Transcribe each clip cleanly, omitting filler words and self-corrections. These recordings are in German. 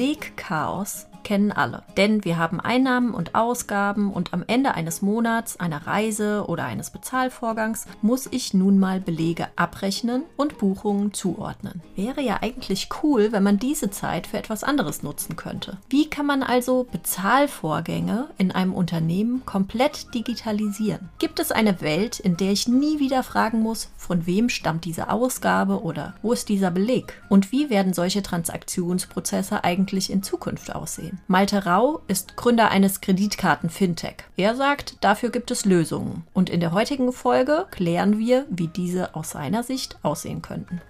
Belegchaos kennen alle. Denn wir haben Einnahmen und Ausgaben und am Ende eines Monats, einer Reise oder eines Bezahlvorgangs muss ich nun mal Belege abrechnen und Buchungen zuordnen. Wäre ja eigentlich cool, wenn man diese Zeit für etwas anderes nutzen könnte. Wie kann man also Bezahlvorgänge in einem Unternehmen komplett digitalisieren? Gibt es eine Welt, in der ich nie wieder fragen muss, von wem stammt diese Ausgabe oder wo ist dieser Beleg? Und wie werden solche Transaktionsprozesse eigentlich in Zukunft aussehen? Malte Rau ist Gründer eines Kreditkarten-Fintech. Er sagt, dafür gibt es Lösungen. Und in der heutigen Folge klären wir, wie diese aus seiner Sicht aussehen könnten.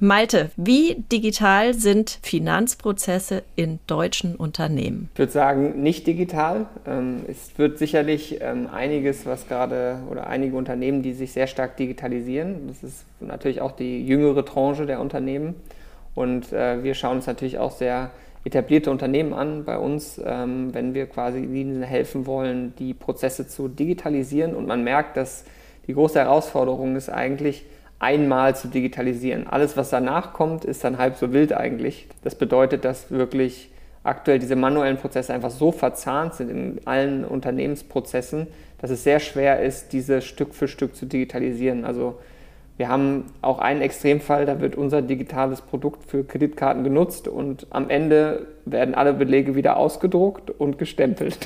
Malte, wie digital sind Finanzprozesse in deutschen Unternehmen? Ich würde sagen, nicht digital. Es wird sicherlich einiges, was gerade oder einige Unternehmen, die sich sehr stark digitalisieren. Das ist natürlich auch die jüngere Tranche der Unternehmen. Und wir schauen uns natürlich auch sehr etablierte Unternehmen an bei uns, wenn wir quasi ihnen helfen wollen, die Prozesse zu digitalisieren. Und man merkt, dass die große Herausforderung ist eigentlich, einmal zu digitalisieren. Alles, was danach kommt, ist dann halb so wild eigentlich. Das bedeutet, dass wirklich aktuell diese manuellen Prozesse einfach so verzahnt sind in allen Unternehmensprozessen, dass es sehr schwer ist, diese Stück für Stück zu digitalisieren. Also wir haben auch einen Extremfall, da wird unser digitales Produkt für Kreditkarten genutzt und am Ende werden alle Belege wieder ausgedruckt und gestempelt.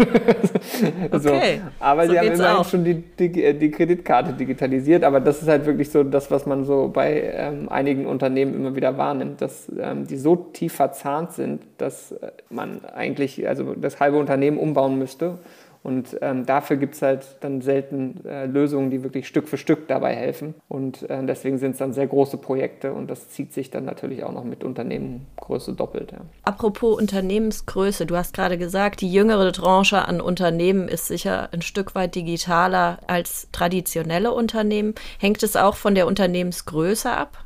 Okay, aber so sie haben immerhin auch schon die Kreditkarte digitalisiert, aber das ist halt wirklich so das, was man so bei einigen Unternehmen immer wieder wahrnimmt, dass die so tief verzahnt sind, dass man eigentlich also das halbe Unternehmen umbauen müsste. Und dafür gibt es halt dann selten Lösungen, die wirklich Stück für Stück dabei helfen. Und deswegen sind es dann sehr große Projekte und das zieht sich dann natürlich auch noch mit Unternehmensgröße doppelt. Ja. Apropos Unternehmensgröße, du hast gerade gesagt, die jüngere Tranche an Unternehmen ist sicher ein Stück weit digitaler als traditionelle Unternehmen. Hängt es auch von der Unternehmensgröße ab?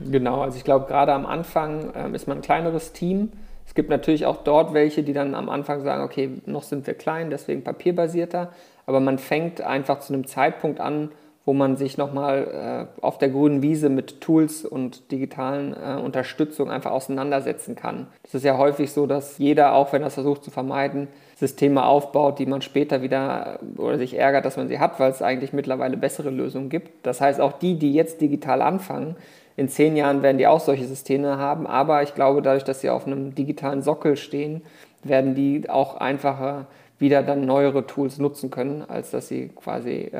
Genau, also ich glaube, gerade am Anfang ist man ein kleineres Team. Es gibt natürlich auch dort welche, die dann am Anfang sagen, okay, noch sind wir klein, deswegen papierbasierter. Aber man fängt einfach zu einem Zeitpunkt an, wo man sich nochmal auf der grünen Wiese mit Tools und digitalen Unterstützung einfach auseinandersetzen kann. Es ist ja häufig so, dass jeder, auch wenn er es versucht zu vermeiden, Systeme aufbaut, die man später wieder oder sich ärgert, dass man sie hat, weil es eigentlich mittlerweile bessere Lösungen gibt. Das heißt, auch die, die jetzt digital anfangen, in 10 Jahren werden die auch solche Systeme haben, aber ich glaube, dadurch, dass sie auf einem digitalen Sockel stehen, werden die auch einfacher wieder dann neuere Tools nutzen können, als dass sie quasi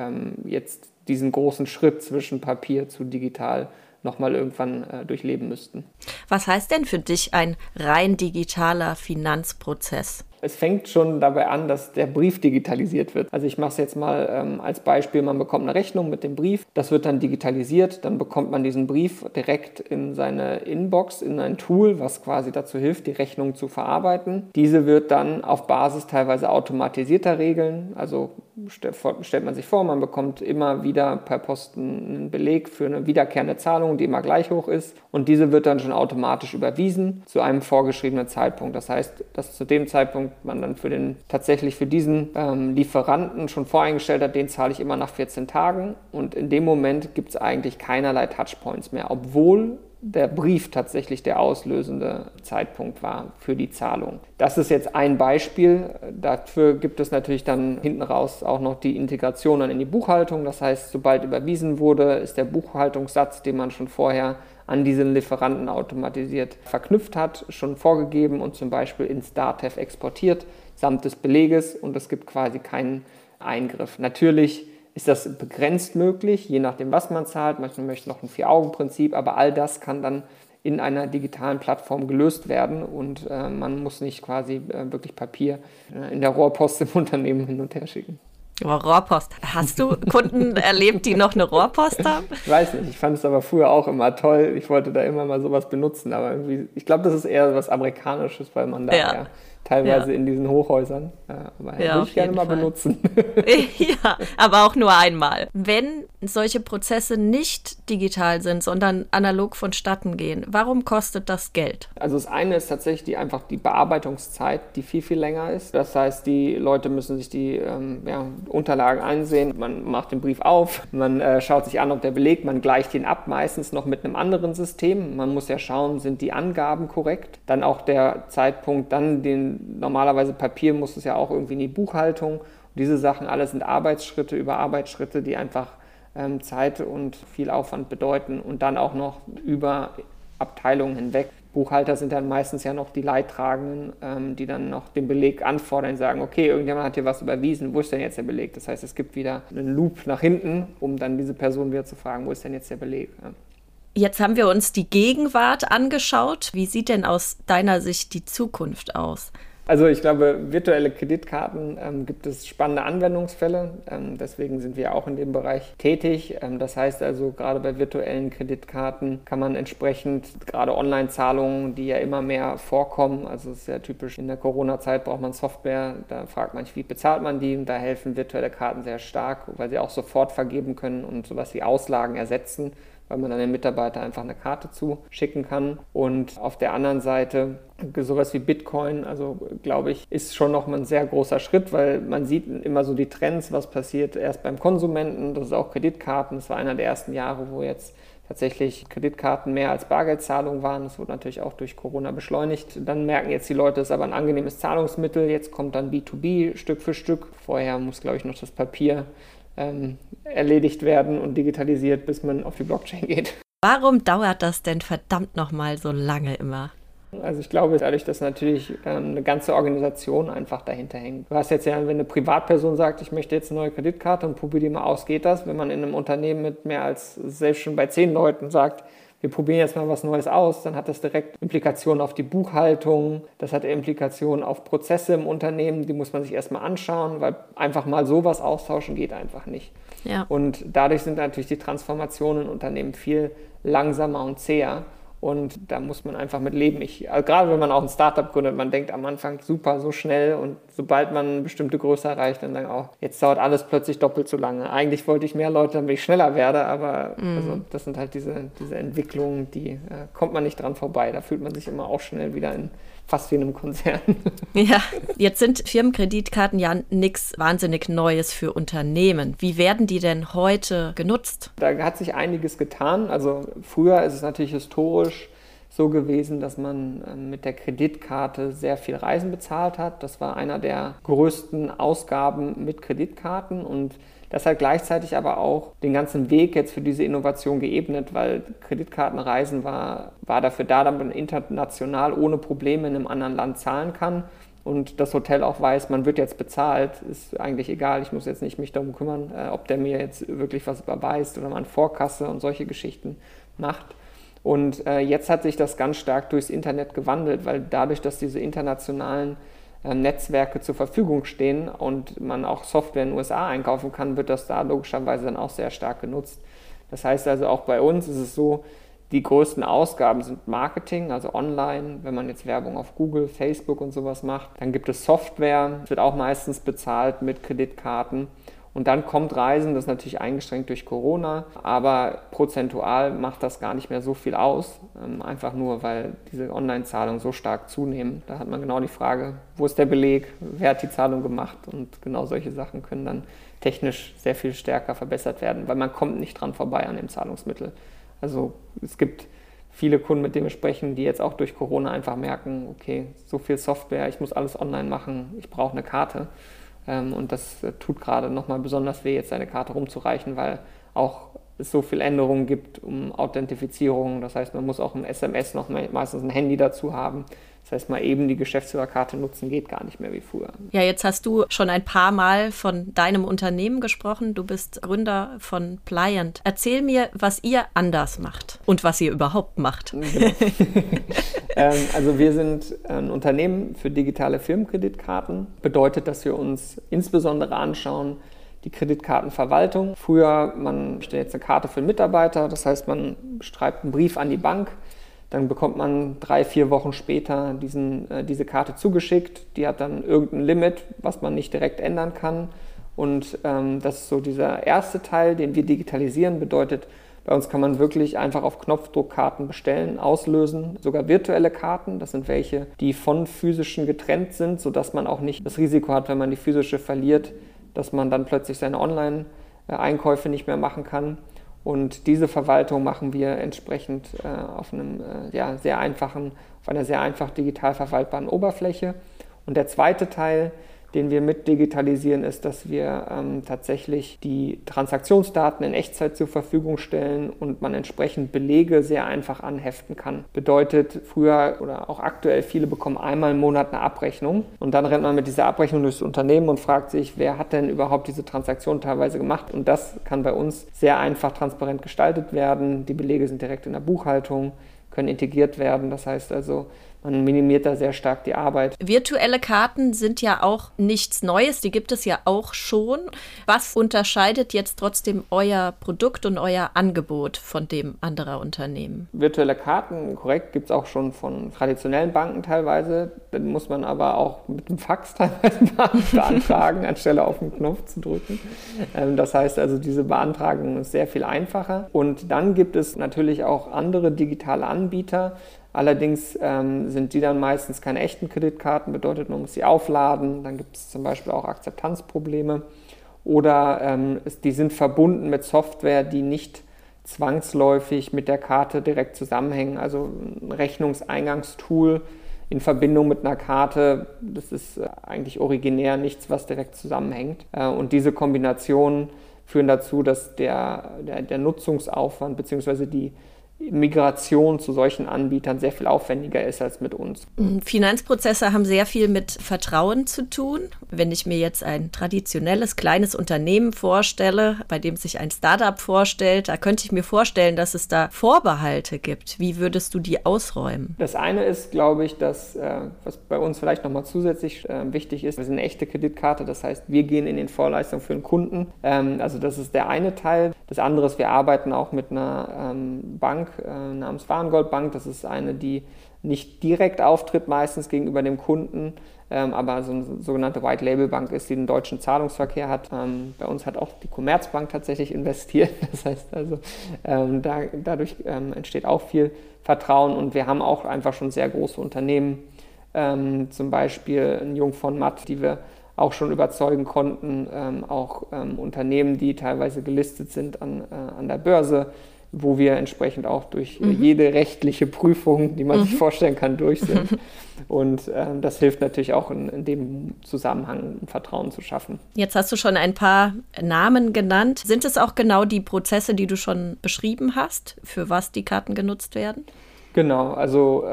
jetzt diesen großen Schritt zwischen Papier zu digital nochmal irgendwann durchleben müssten. Was heißt denn für dich ein rein digitaler Finanzprozess? Es fängt schon dabei an, dass der Brief digitalisiert wird. Also ich mache es jetzt mal als Beispiel, man bekommt eine Rechnung mit dem Brief, das wird dann digitalisiert, dann bekommt man diesen Brief direkt in seine Inbox, in ein Tool, was quasi dazu hilft, die Rechnung zu verarbeiten. Diese wird dann auf Basis teilweise automatisierter Regeln, also stellt man sich vor, man bekommt immer wieder per Post einen Beleg für eine wiederkehrende Zahlung, die immer gleich hoch ist und diese wird dann schon automatisch überwiesen zu einem vorgeschriebenen Zeitpunkt. Das heißt, dass zu dem Zeitpunkt man dann für diesen Lieferanten schon voreingestellt hat, den zahle ich immer nach 14 Tagen und in dem Moment gibt es eigentlich keinerlei Touchpoints mehr, obwohl der Brief tatsächlich der auslösende Zeitpunkt war für die Zahlung. Das ist jetzt ein Beispiel. Dafür gibt es natürlich dann hinten raus auch noch die Integration dann in die Buchhaltung. Das heißt, sobald überwiesen wurde, ist der Buchhaltungssatz, den man schon vorher an diesen Lieferanten automatisiert verknüpft hat, schon vorgegeben und zum Beispiel ins DATEV exportiert, samt des Beleges und es gibt quasi keinen Eingriff. Natürlich ist das begrenzt möglich, je nachdem, was man zahlt. Manchmal möchte noch ein 4-Augen-Prinzip, aber all das kann dann in einer digitalen Plattform gelöst werden und man muss nicht quasi wirklich Papier in der Rohrpost im Unternehmen hin und her schicken. Oh, Rohrpost. Hast du Kunden erlebt, die noch eine Rohrpost haben? Ich weiß nicht, ich fand es aber früher auch immer toll. Ich wollte da immer mal sowas benutzen, aber irgendwie, ich glaube, das ist eher was Amerikanisches, weil man da ja teilweise in diesen Hochhäusern, aber würde ich gerne mal benutzen. Ja, aber auch nur einmal. Wenn solche Prozesse nicht digital sind, sondern analog vonstatten gehen, warum kostet das Geld? Also das eine ist tatsächlich die Bearbeitungszeit, die viel, viel länger ist. Das heißt, die Leute müssen sich die Unterlagen einsehen, man macht den Brief auf, man schaut sich an, ob der belegt, man gleicht ihn ab, meistens noch mit einem anderen System. Man muss ja schauen, sind die Angaben korrekt. Dann auch der Zeitpunkt, dann den normalerweise Papier muss es ja auch irgendwie in die Buchhaltung. Und diese Sachen alle sind Arbeitsschritte über Arbeitsschritte, die einfach Zeit und viel Aufwand bedeuten und dann auch noch über Abteilungen hinweg. Buchhalter sind dann meistens ja noch die Leidtragenden, die dann noch den Beleg anfordern und sagen, okay, irgendjemand hat hier was überwiesen, wo ist denn jetzt der Beleg? Das heißt, es gibt wieder einen Loop nach hinten, um dann diese Person wieder zu fragen, wo ist denn jetzt der Beleg? Ja. Jetzt haben wir uns die Gegenwart angeschaut. Wie sieht denn aus deiner Sicht die Zukunft aus? Also ich glaube, virtuelle Kreditkarten gibt es spannende Anwendungsfälle. Deswegen sind wir auch in dem Bereich tätig. Das heißt also, gerade bei virtuellen Kreditkarten kann man entsprechend gerade Online-Zahlungen, die ja immer mehr vorkommen, also es ist ja typisch, in der Corona-Zeit braucht man Software, da fragt man sich, wie bezahlt man die? Und da helfen virtuelle Karten sehr stark, weil sie auch sofort vergeben können und sowas wie Auslagen ersetzen, weil man dann den Mitarbeiter einfach eine Karte zuschicken kann. Und auf der anderen Seite sowas wie Bitcoin, also glaube ich, ist schon nochmal ein sehr großer Schritt, weil man sieht immer so die Trends, was passiert erst beim Konsumenten, das ist auch Kreditkarten, das war einer der ersten Jahre, wo jetzt tatsächlich Kreditkarten mehr als Bargeldzahlung waren. Das wurde natürlich auch durch Corona beschleunigt. Dann merken jetzt die Leute, es ist aber ein angenehmes Zahlungsmittel, jetzt kommt dann B2B Stück für Stück. Vorher muss, glaube ich, noch das Papier erledigt werden und digitalisiert, bis man auf die Blockchain geht. Warum dauert das denn verdammt nochmal so lange immer? Also ich glaube, dadurch, dass natürlich eine ganze Organisation einfach dahinter hängt. Du hast jetzt ja, wenn eine Privatperson sagt, ich möchte jetzt eine neue Kreditkarte und probiere die mal aus, geht das? Wenn man in einem Unternehmen mit mehr als, selbst schon bei 10 Leuten sagt, wir probieren jetzt mal was Neues aus, dann hat das direkt Implikationen auf die Buchhaltung, das hat Implikationen auf Prozesse im Unternehmen, die muss man sich erstmal anschauen, weil einfach mal sowas austauschen geht einfach nicht. Ja. Und dadurch sind natürlich die Transformationen in Unternehmen viel langsamer und zäher. Und da muss man einfach mit leben. Also gerade wenn man auch ein Startup gründet, man denkt am Anfang super, so schnell, und sobald man eine bestimmte Größe erreicht, dann auch, jetzt dauert alles plötzlich doppelt so lange. Eigentlich wollte ich mehr Leute, damit ich schneller werde, aber also, das sind halt diese Entwicklungen, die kommt man nicht dran vorbei. Da fühlt man sich immer auch schnell wieder in fast wie in einem Konzern. Ja, jetzt sind Firmenkreditkarten ja nichts wahnsinnig Neues für Unternehmen. Wie werden die denn heute genutzt? Da hat sich einiges getan. Also früher ist es natürlich historisch so gewesen, dass man mit der Kreditkarte sehr viel Reisen bezahlt hat. Das war einer der größten Ausgaben mit Kreditkarten, und das hat gleichzeitig aber auch den ganzen Weg jetzt für diese Innovation geebnet, weil Kreditkartenreisen war dafür da, damit man international ohne Probleme in einem anderen Land zahlen kann und das Hotel auch weiß, man wird jetzt bezahlt, ist eigentlich egal, ich muss jetzt nicht mich darum kümmern, ob der mir jetzt wirklich was überweist oder man Vorkasse und solche Geschichten macht. Und jetzt hat sich das ganz stark durchs Internet gewandelt, weil dadurch, dass diese internationalen Netzwerke zur Verfügung stehen und man auch Software in den USA einkaufen kann, wird das da logischerweise dann auch sehr stark genutzt. Das heißt also, auch bei uns ist es so, die größten Ausgaben sind Marketing, also online, wenn man jetzt Werbung auf Google, Facebook und sowas macht. Dann gibt es Software, das wird auch meistens bezahlt mit Kreditkarten. Und dann kommt Reisen, das ist natürlich eingeschränkt durch Corona, aber prozentual macht das gar nicht mehr so viel aus, einfach nur, weil diese Online-Zahlungen so stark zunehmen. Da hat man genau die Frage, wo ist der Beleg, wer hat die Zahlung gemacht, und genau solche Sachen können dann technisch sehr viel stärker verbessert werden, weil man kommt nicht dran vorbei an dem Zahlungsmittel. Also es gibt viele Kunden, mit denen wir sprechen, die jetzt auch durch Corona einfach merken, okay, so viel Software, ich muss alles online machen, ich brauche eine Karte. Und das tut gerade nochmal besonders weh, jetzt eine Karte rumzureichen, weil auch es so viele Änderungen gibt um Authentifizierung. Das heißt, man muss auch im SMS noch meistens ein Handy dazu haben. Das heißt, mal eben die Geschäftsführerkarte nutzen geht gar nicht mehr wie früher. Ja, jetzt hast du schon ein paar Mal von deinem Unternehmen gesprochen. Du bist Gründer von Pliant. Erzähl mir, was ihr anders macht und was ihr überhaupt macht. Genau. Also wir sind ein Unternehmen für digitale Firmenkreditkarten. Bedeutet, dass wir uns insbesondere anschauen, die Kreditkartenverwaltung. Früher, man bestellt jetzt eine Karte für einen Mitarbeiter, das heißt, man schreibt einen Brief an die Bank, dann bekommt man 3-4 Wochen später diese Karte zugeschickt, die hat dann irgendein Limit, was man nicht direkt ändern kann, und das ist so dieser erste Teil, den wir digitalisieren, bedeutet, bei uns kann man wirklich einfach auf Knopfdruck Karten bestellen, auslösen, sogar virtuelle Karten. Das sind welche, die von physischen getrennt sind, sodass man auch nicht das Risiko hat, wenn man die physische verliert, dass man dann plötzlich seine Online-Einkäufe nicht mehr machen kann. Und diese Verwaltung machen wir entsprechend auf einer sehr einfach digital verwaltbaren Oberfläche. Und der zweite Teil, den wir mit digitalisieren, ist, dass wir tatsächlich die Transaktionsdaten in Echtzeit zur Verfügung stellen und man entsprechend Belege sehr einfach anheften kann. Bedeutet, früher oder auch aktuell, viele bekommen einmal im Monat eine Abrechnung und dann rennt man mit dieser Abrechnung durchs Unternehmen und fragt sich, wer hat denn überhaupt diese Transaktion teilweise gemacht? Und das kann bei uns sehr einfach transparent gestaltet werden. Die Belege sind direkt in der Buchhaltung, können integriert werden, das heißt also, man minimiert da sehr stark die Arbeit. Virtuelle Karten sind ja auch nichts Neues, die gibt es ja auch schon. Was unterscheidet jetzt trotzdem euer Produkt und euer Angebot von dem anderer Unternehmen? Virtuelle Karten, korrekt, gibt es auch schon von traditionellen Banken teilweise. Dann muss man aber auch mit dem Fax teilweise beantragen, anstelle auf den Knopf zu drücken. Das heißt also, diese Beantragung ist sehr viel einfacher. Und dann gibt es natürlich auch andere digitale Anbieter. Allerdings sind die dann meistens keine echten Kreditkarten, bedeutet, man muss sie aufladen, dann gibt es zum Beispiel auch Akzeptanzprobleme oder die sind verbunden mit Software, die nicht zwangsläufig mit der Karte direkt zusammenhängen. Also ein Rechnungseingangstool in Verbindung mit einer Karte, das ist eigentlich originär nichts, was direkt zusammenhängt. Und diese Kombinationen führen dazu, dass der Nutzungsaufwand bzw. die Migration zu solchen Anbietern sehr viel aufwendiger ist als mit uns. Finanzprozesse haben sehr viel mit Vertrauen zu tun. Wenn ich mir jetzt ein traditionelles kleines Unternehmen vorstelle, bei dem sich ein Startup vorstellt, da könnte ich mir vorstellen, dass es da Vorbehalte gibt. Wie würdest du die ausräumen? Das eine ist, glaube ich, dass, was bei uns vielleicht nochmal zusätzlich wichtig ist, wir sind eine echte Kreditkarte, das heißt, wir gehen in den Vorleistung für den Kunden. Also das ist der eine Teil. Das andere ist, wir arbeiten auch mit einer Bank namens Warngold Bank. Das ist eine, die nicht direkt auftritt meistens gegenüber dem Kunden, aber so eine sogenannte White-Label-Bank ist, die den deutschen Zahlungsverkehr hat. Bei uns hat auch die Commerzbank tatsächlich investiert. Das heißt also, dadurch entsteht auch viel Vertrauen und wir haben auch einfach schon sehr große Unternehmen, zum Beispiel ein Jung von Matt, die wir auch schon überzeugen konnten, auch Unternehmen, die teilweise gelistet sind an der Börse, wo wir entsprechend auch durch jede rechtliche Prüfung, die man sich vorstellen kann, durch sind. Und das hilft natürlich auch in dem Zusammenhang, Vertrauen zu schaffen. Jetzt hast du schon ein paar Namen genannt. Sind es auch genau die Prozesse, die du schon beschrieben hast, für was die Karten genutzt werden? Genau, also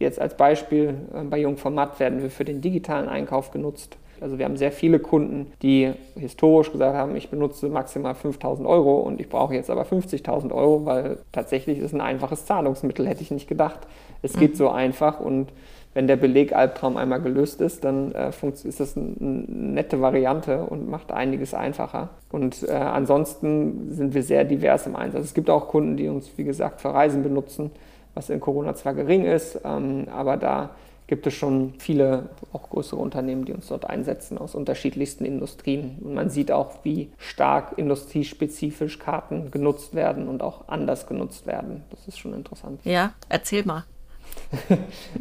jetzt als Beispiel, bei Jung von Matt werden wir für den digitalen Einkauf genutzt. Also wir haben sehr viele Kunden, die historisch gesagt haben, ich benutze maximal 5.000 Euro und ich brauche jetzt aber 50.000 Euro, weil tatsächlich ist ein einfaches Zahlungsmittel, hätte ich nicht gedacht. Es geht so einfach und wenn der Belegalbtraum einmal gelöst ist, dann ist das eine nette Variante und macht einiges einfacher. Und ansonsten sind wir sehr divers im Einsatz. Es gibt auch Kunden, die uns, wie gesagt, für Reisen benutzen, was in Corona zwar gering ist, aber da gibt es schon viele, auch größere Unternehmen, die uns dort einsetzen aus unterschiedlichsten Industrien. Und man sieht auch, wie stark industriespezifisch Karten genutzt werden und auch anders genutzt werden. Das ist schon interessant. Ja, erzähl mal.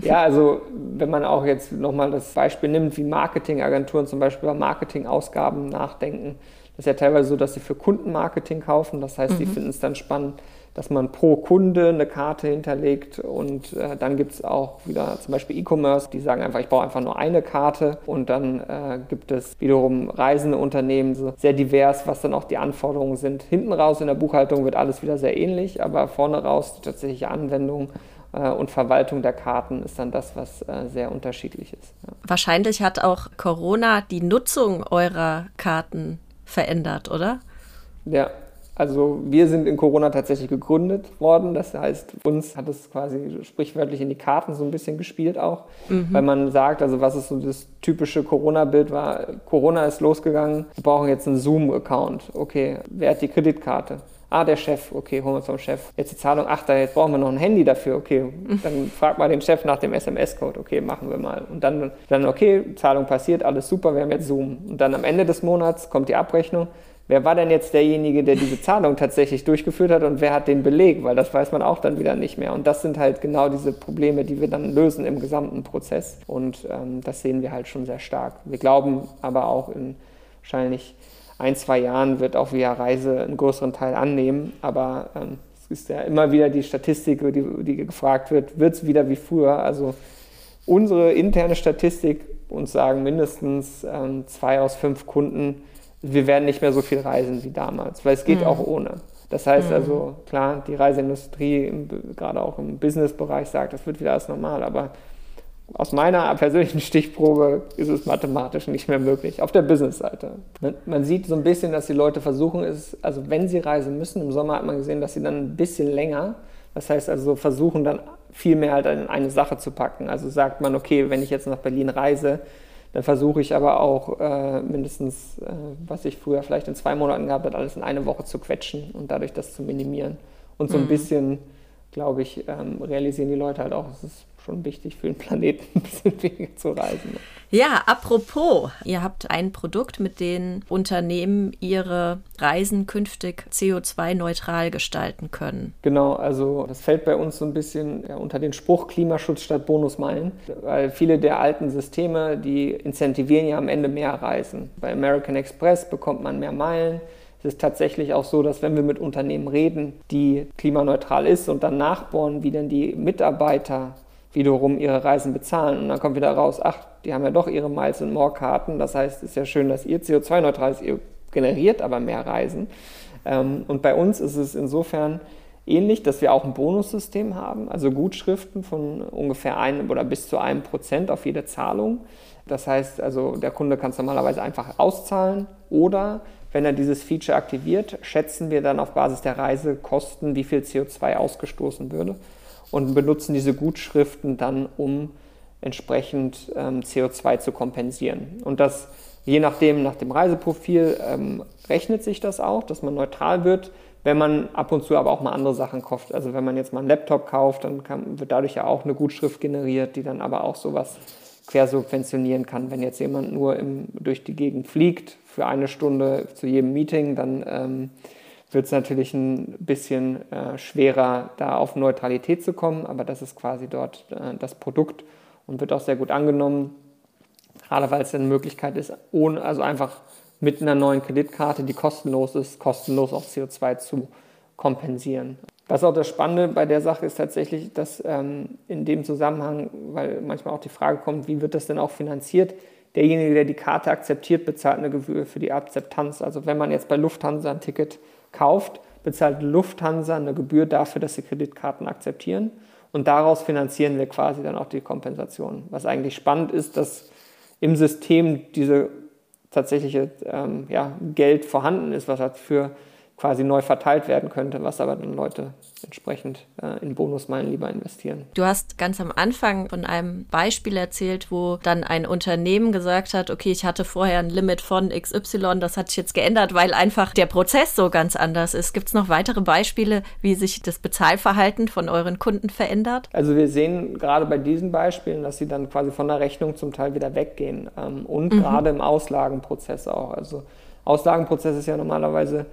Ja, also wenn man auch jetzt nochmal das Beispiel nimmt, wie Marketingagenturen zum Beispiel über Marketingausgaben nachdenken, das ist ja teilweise so, dass sie für Kundenmarketing kaufen. Das heißt, die finden es dann spannend, dass man pro Kunde eine Karte hinterlegt und dann gibt es auch wieder zum Beispiel E-Commerce, die sagen einfach, ich brauche einfach nur eine Karte und dann gibt es wiederum reisende Unternehmen, so sehr divers, was dann auch die Anforderungen sind. Hinten raus in der Buchhaltung wird alles wieder sehr ähnlich, aber vorne raus die tatsächliche Anwendung und Verwaltung der Karten ist dann das, was sehr unterschiedlich ist. Ja. Wahrscheinlich hat auch Corona die Nutzung eurer Karten verändert, oder? Ja. Also wir sind in Corona tatsächlich gegründet worden, das heißt, uns hat es quasi sprichwörtlich in die Karten so ein bisschen gespielt auch, weil man sagt, also was ist so das typische Corona-Bild war, Corona ist losgegangen, wir brauchen jetzt einen Zoom-Account, okay, wer hat die Kreditkarte? Ah, der Chef, okay, holen wir uns vom Chef. Jetzt die Zahlung, ach, da, jetzt brauchen wir noch ein Handy dafür, okay, dann fragt mal den Chef nach dem SMS-Code, okay, machen wir mal. Und dann okay, Zahlung passiert, alles super, wir haben jetzt Zoom. Und dann am Ende des Monats kommt die Abrechnung. Wer war denn jetzt derjenige, der diese Zahlung tatsächlich durchgeführt hat und wer hat den Beleg? Weil das weiß man auch dann wieder nicht mehr. Und das sind halt genau diese Probleme, die wir dann lösen im gesamten Prozess. Und das sehen wir halt schon sehr stark. Wir glauben aber auch in wahrscheinlich ein, zwei Jahren wird auch via Reise einen größeren Teil annehmen, aber es ist ja immer wieder die Statistik, die gefragt wird, wird es wieder wie früher? Also unsere interne Statistik, uns sagen mindestens 2 aus 5 Kunden, wir werden nicht mehr so viel reisen wie damals, weil es geht auch ohne. Das heißt also, klar, die Reiseindustrie, gerade auch im Businessbereich sagt, das wird wieder alles normal, aber aus meiner persönlichen Stichprobe ist es mathematisch nicht mehr möglich, auf der Business-Seite. Man sieht so ein bisschen, dass die Leute versuchen, also wenn sie reisen müssen, im Sommer hat man gesehen, dass sie dann ein bisschen länger, das heißt also versuchen dann viel mehr halt in eine Sache zu packen. Also sagt man, okay, wenn ich jetzt nach Berlin reise, dann versuche ich aber auch mindestens, was ich früher vielleicht in 2 Monaten gehabt habe, alles in eine Woche zu quetschen und dadurch das zu minimieren. Und so ein bisschen, glaube ich, realisieren die Leute halt auch, es ist schon wichtig für den Planeten, ein bisschen weniger zu reisen. Ja, apropos, ihr habt ein Produkt, mit dem Unternehmen ihre Reisen künftig CO2-neutral gestalten können. Genau, also das fällt bei uns so ein bisschen unter den Spruch Klimaschutz statt Bonusmeilen, weil viele der alten Systeme, die incentivieren ja am Ende mehr Reisen. Bei American Express bekommt man mehr Meilen. Es ist tatsächlich auch so, dass wenn wir mit Unternehmen reden, die klimaneutral ist und dann nachbohren, wie denn die Mitarbeiter wiederum ihre Reisen bezahlen. Und dann kommt wieder raus, ach, die haben ja doch ihre Miles and More Karten. Das heißt, es ist ja schön, dass ihr CO2-neutral ist, ihr generiert aber mehr Reisen. Und bei uns ist es insofern ähnlich, dass wir auch ein Bonussystem haben, also Gutschriften von ungefähr 1 oder bis zu 1% auf jede Zahlung. Das heißt, also der Kunde kann es normalerweise einfach auszahlen oder wenn er dieses Feature aktiviert, schätzen wir dann auf Basis der Reisekosten, wie viel CO2 ausgestoßen würde. Und benutzen diese Gutschriften dann, um entsprechend CO2 zu kompensieren. Und das, je nachdem, nach dem Reiseprofil, rechnet sich das auch, dass man neutral wird, wenn man ab und zu aber auch mal andere Sachen kauft. Also wenn man jetzt mal einen Laptop kauft, dann wird dadurch ja auch eine Gutschrift generiert, die dann aber auch sowas quersubventionieren kann. Wenn jetzt jemand nur durch die Gegend fliegt für 1 Stunde zu jedem Meeting, dann wird es natürlich ein bisschen schwerer, da auf Neutralität zu kommen, aber das ist quasi dort das Produkt und wird auch sehr gut angenommen, gerade weil es eine Möglichkeit ist, also einfach mit einer neuen Kreditkarte, die kostenlos ist, kostenlos auch CO2 zu kompensieren. Was auch das Spannende bei der Sache ist tatsächlich, dass in dem Zusammenhang, weil manchmal auch die Frage kommt, wie wird das denn auch finanziert, derjenige, der die Karte akzeptiert, bezahlt eine Gebühr für die Akzeptanz. Also wenn man jetzt bei Lufthansa ein Ticket kauft, bezahlt Lufthansa eine Gebühr dafür, dass sie Kreditkarten akzeptieren und daraus finanzieren wir quasi dann auch die Kompensation. Was eigentlich spannend ist, dass im System diese tatsächliche Geld vorhanden ist, was dafür quasi neu verteilt werden könnte, was aber dann Leute entsprechend in Bonusmeilen lieber investieren. Du hast ganz am Anfang von einem Beispiel erzählt, wo dann ein Unternehmen gesagt hat, okay, ich hatte vorher ein Limit von XY, das hat sich jetzt geändert, weil einfach der Prozess so ganz anders ist. Gibt es noch weitere Beispiele, wie sich das Bezahlverhalten von euren Kunden verändert? Also wir sehen gerade bei diesen Beispielen, dass sie dann quasi von der Rechnung zum Teil wieder weggehen und gerade im Auslagenprozess auch. Also Auslagenprozess ist ja normalerweise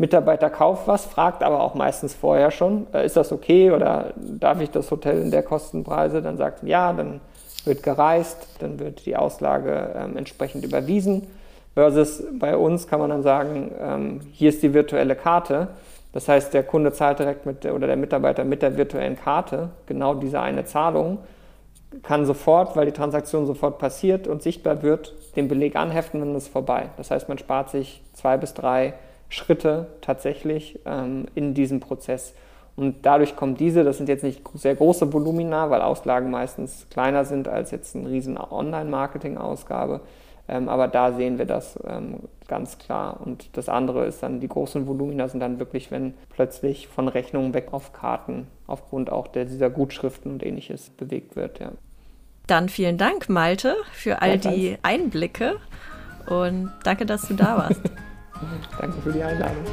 Mitarbeiter kauft was, fragt aber auch meistens vorher schon, ist das okay oder darf ich das Hotel in der Kostenpreise? Dann sagt man ja, dann wird gereist, dann wird die Auslage entsprechend überwiesen. Versus bei uns kann man dann sagen, hier ist die virtuelle Karte. Das heißt, der Kunde zahlt direkt oder der Mitarbeiter mit der virtuellen Karte genau diese eine Zahlung, kann sofort, weil die Transaktion sofort passiert und sichtbar wird, den Beleg anheften und dann ist es vorbei. Das heißt, man spart sich 2 bis 3 Schritte tatsächlich in diesem Prozess. Und dadurch kommen das sind jetzt nicht sehr große Volumina, weil Auslagen meistens kleiner sind als jetzt eine riesen Online-Marketing-Ausgabe. Aber da sehen wir das ganz klar. Und das andere ist dann, die großen Volumina sind dann wirklich, wenn plötzlich von Rechnungen weg auf Karten, aufgrund auch dieser Gutschriften und Ähnliches bewegt wird. Ja. Dann vielen Dank, Malte, für all die Einblicke und danke, dass du da warst. Danke für die Einladung.